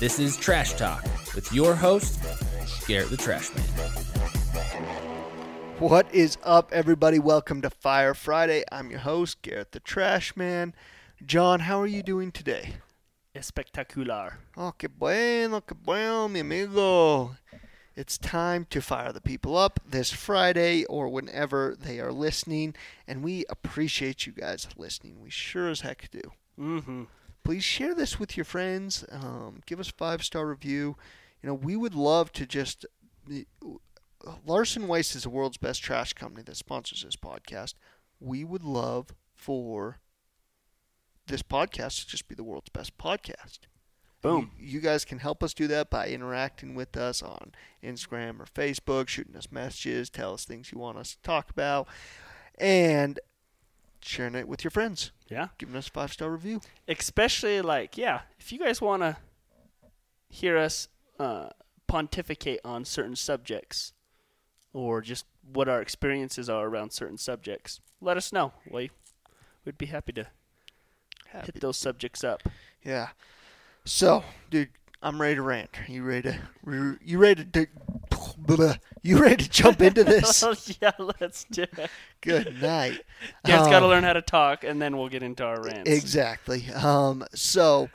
This is Trash Talk with your host, Garrett the Trashman. What is up, everybody? Welcome to Fire Friday. I'm your host, Garrett the Trashman. John, how are you doing today? Espectacular. Oh, que bueno, mi amigo. It's time to fire the people up this Friday or whenever they are listening, and we appreciate you guys listening. We sure as heck do. Mm-hmm. Please share this with your friends. Give us a 5-star review. You know, we would love to just... Larson Waste is the world's best trash company that sponsors this podcast. We would love for this podcast to just be the world's best podcast. Boom. You guys can help us do that by interacting with us on Instagram or Facebook, shooting us messages, tell us things you want us to talk about, and sharing it with your friends. Yeah. Giving us a 5-star review. Especially, if you guys want to hear us pontificate on certain subjects or just what our experiences are around certain subjects, let us know. We'd be happy to hit those subjects up. Yeah. So, dude, I'm ready to rant. You ready to jump into this? Oh, yeah, let's do it. Good night. Garrett's got to learn how to talk, and then we'll get into our rants. Exactly. So,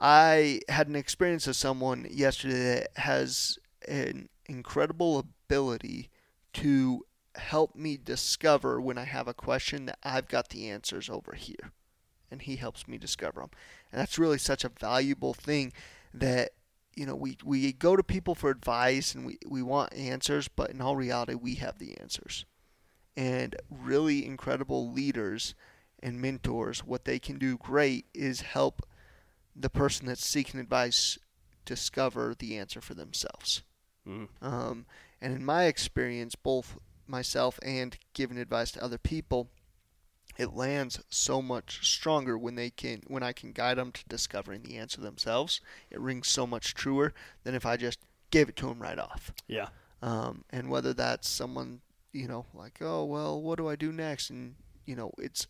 I had an experience with someone yesterday that has an incredible ability to help me discover when I have a question that I've got the answers over here. And he helps me discover them. And that's really such a valuable thing that, you know, we go to people for advice and we want answers, but in all reality, we have the answers. And really incredible leaders and mentors, what they can do great is help the person that's seeking advice discover the answer for themselves. Mm-hmm. And in my experience, both myself and giving advice to other people, it lands so much stronger when I can guide them to discovering the answer themselves. It rings so much truer than if I just gave it to them right off. Yeah. And whether that's someone, you know, like, oh, well, what do I do next? And, you know, it's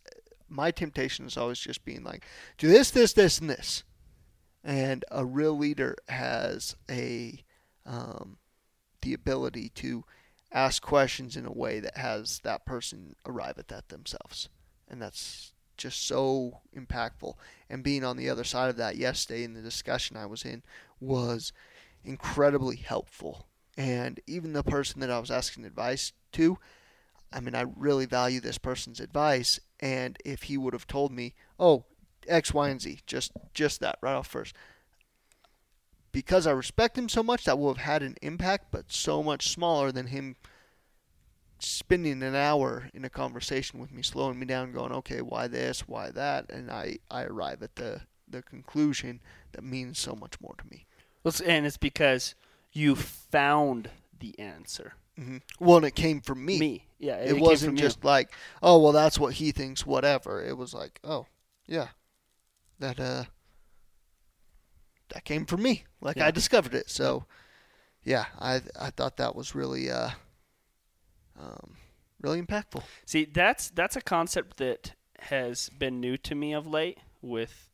my temptation is always just being like, do this, this, this, and this. And a real leader has the ability to ask questions in a way that has that person arrive at that themselves. And that's just so impactful. And being on the other side of that yesterday in the discussion I was in was incredibly helpful. And even the person that I was asking advice to, I mean, I really value this person's advice. And if he would have told me, oh, X, Y, and Z, just that right off first. Because I respect him so much, that will have had an impact, but so much smaller than him spending an hour in a conversation with me, slowing me down, going, okay, why this, why that, and I arrive at the conclusion that means so much more to me. And it's because you found the answer. Mm-hmm. Well, and it came from me. Yeah, it wasn't just you. Like, oh, well, that's what he thinks, whatever. It was like, oh, yeah, that came from me. I discovered it. So, yeah, I thought that was really... really impactful. See, that's a concept that has been new to me of late with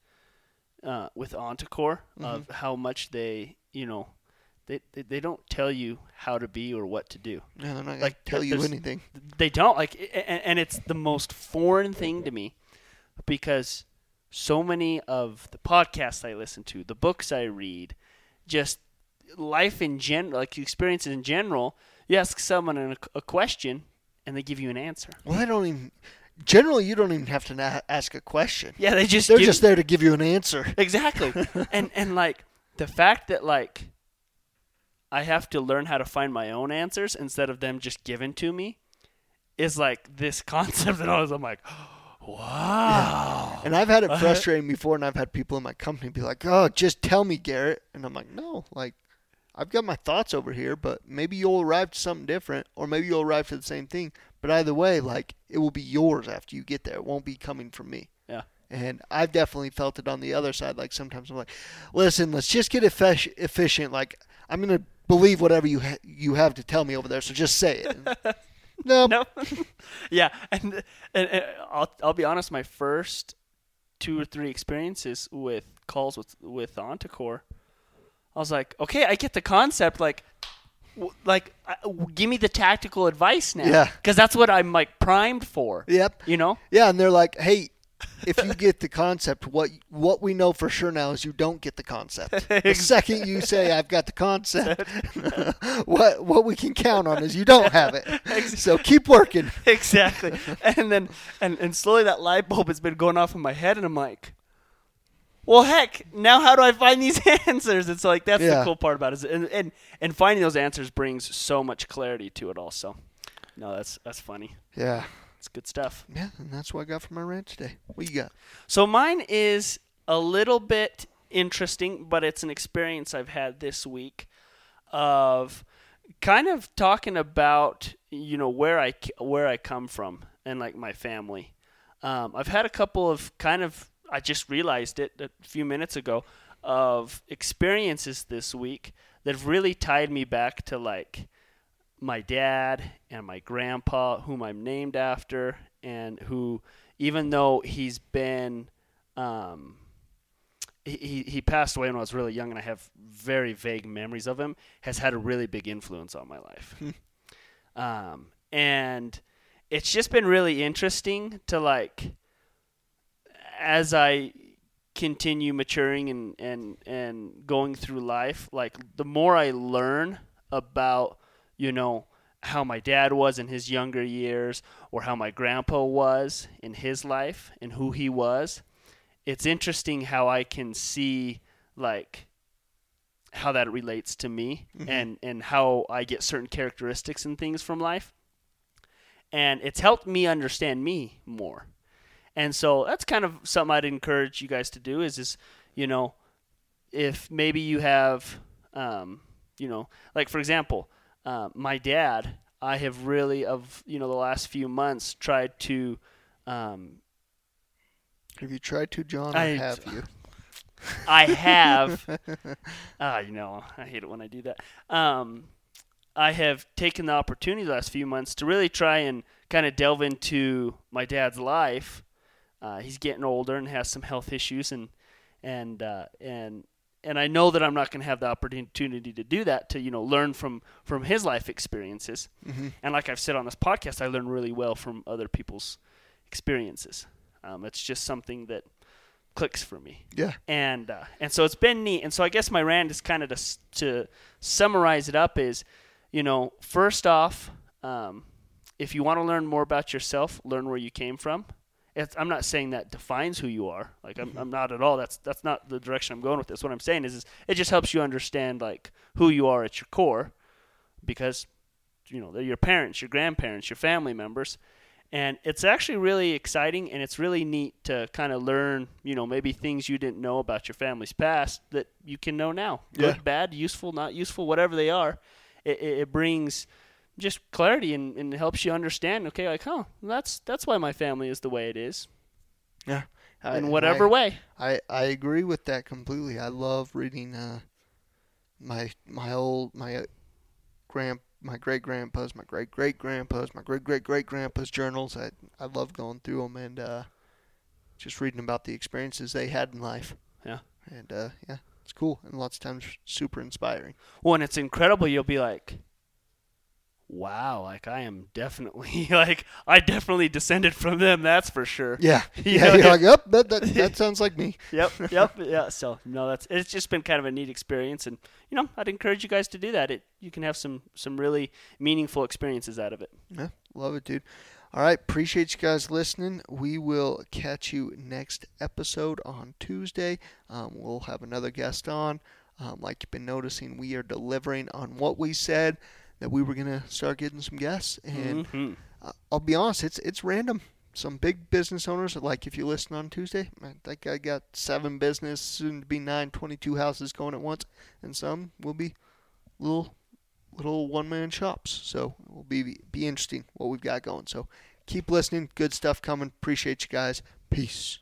Anticore, mm-hmm. of how much they don't tell you how to be or what to do. No, they're not like tell you anything. They don't and it's the most foreign thing to me because so many of the podcasts I listen to, the books I read, just life in general, like experiences in general. You ask someone a question, and they give you an answer. Well, generally, you don't even have to ask a question. Yeah, they're just there to give you an answer. Exactly. and the fact that, I have to learn how to find my own answers instead of them just given to me is, this concept that I was, wow. Yeah. And I've had it frustrating before, and I've had people in my company be like, oh, just tell me, Garrett. And I'm like, no, I've got my thoughts over here, but maybe you'll arrive to something different, or maybe you'll arrive to the same thing. But either way, it will be yours after you get there. It won't be coming from me. Yeah. And I've definitely felt it on the other side. Sometimes I'm like, listen, let's just get efficient. I'm going to believe whatever you have to tell me over there, so just say it. No. Yeah. And I'll be honest, my first 2 or 3 experiences with calls with Anticore, I was like, okay, I get the concept. Give me the tactical advice now. Yeah. Because that's what I'm like primed for. Yep. You know? Yeah. And they're like, hey, if you get the concept, what we know for sure now is you don't get the concept. The second you say I've got the concept, what we can count on is you don't have it. So keep working. Exactly. And then and slowly that light bulb has been going off in my head, and I'm like, well, heck, now how do I find these answers? It's like that's the cool part about it, and finding those answers brings so much clarity to it. Also, no, that's funny. Yeah. It's good stuff. Yeah, and that's what I got from my rant today. What you got? So mine is a little bit interesting, but it's an experience I've had this week of kind of talking about, you know, where I come from and like my family. I've had a couple of kind of, I just realized it a few minutes ago, of experiences this week that have really tied me back to like my dad and my grandpa, whom I'm named after, and who, even though he's been, he passed away when I was really young, and I have very vague memories of him, has had a really big influence on my life. And it's just been really interesting to, like, as I continue maturing and going through life, like, the more I learn about, you know, how my dad was in his younger years or how my grandpa was in his life and who he was, it's interesting how I can see, like, how that relates to me and how I get certain characteristics and things from life. And it's helped me understand me more. And so that's kind of something I'd encourage you guys to do is you know, if maybe you have, you know, like, for example, my dad, I have really, the last few months, tried to... have you tried to, John, or have you? I have. You know, I hate it when I do that. I have taken the opportunity the last few months to really try and kind of delve into my dad's life. He's getting older and has some health issues, and I know that I'm not going to have the opportunity to do that, to, you know, learn from his life experiences. Mm-hmm. And like I've said on this podcast, I learn really well from other people's experiences. It's just something that clicks for me. Yeah. And so it's been neat. And so I guess my rant is kind of to summarize it up is, you know, first off, if you want to learn more about yourself, learn where you came from. I'm not saying that defines who you are. Like, I'm not at all. That's not the direction I'm going with this. What I'm saying is it just helps you understand, like, who you are at your core, because, you know, they're your parents, your grandparents, your family members. And it's actually really exciting, and it's really neat to kind of learn, you know, maybe things you didn't know about your family's past that you can know now. Yeah. Good, bad, useful, not useful, whatever they are. It brings just clarity and it helps you understand, okay, like, oh, that's why my family is the way it is. Yeah. In whatever way. I agree with that completely. I love reading my great-grandpa's, my great-great-grandpa's, my great-great-great-grandpa's journals. I love going through them and just reading about the experiences they had in life. Yeah. And, yeah, it's cool. And lots of times super inspiring. Well, and it's incredible. You'll be like, wow, like, I definitely descended from them, that's for sure. Yeah. You're like, yep, that sounds like me. Yep, yeah. So, no, it's just been kind of a neat experience, and, you know, I'd encourage you guys to do that. You can have some really meaningful experiences out of it. Yeah, love it, dude. All right, appreciate you guys listening. We will catch you next episode on Tuesday. We'll have another guest on. Like you've been noticing, we are delivering on what we said that we were going to start getting some guests. And I'll be honest, it's random. Some big business owners are like, if you listen on Tuesday, I think I got 7 business, soon to be 9, 22 houses going at once. And some will be little one-man shops. So it will be interesting what we've got going. So keep listening. Good stuff coming. Appreciate you guys. Peace.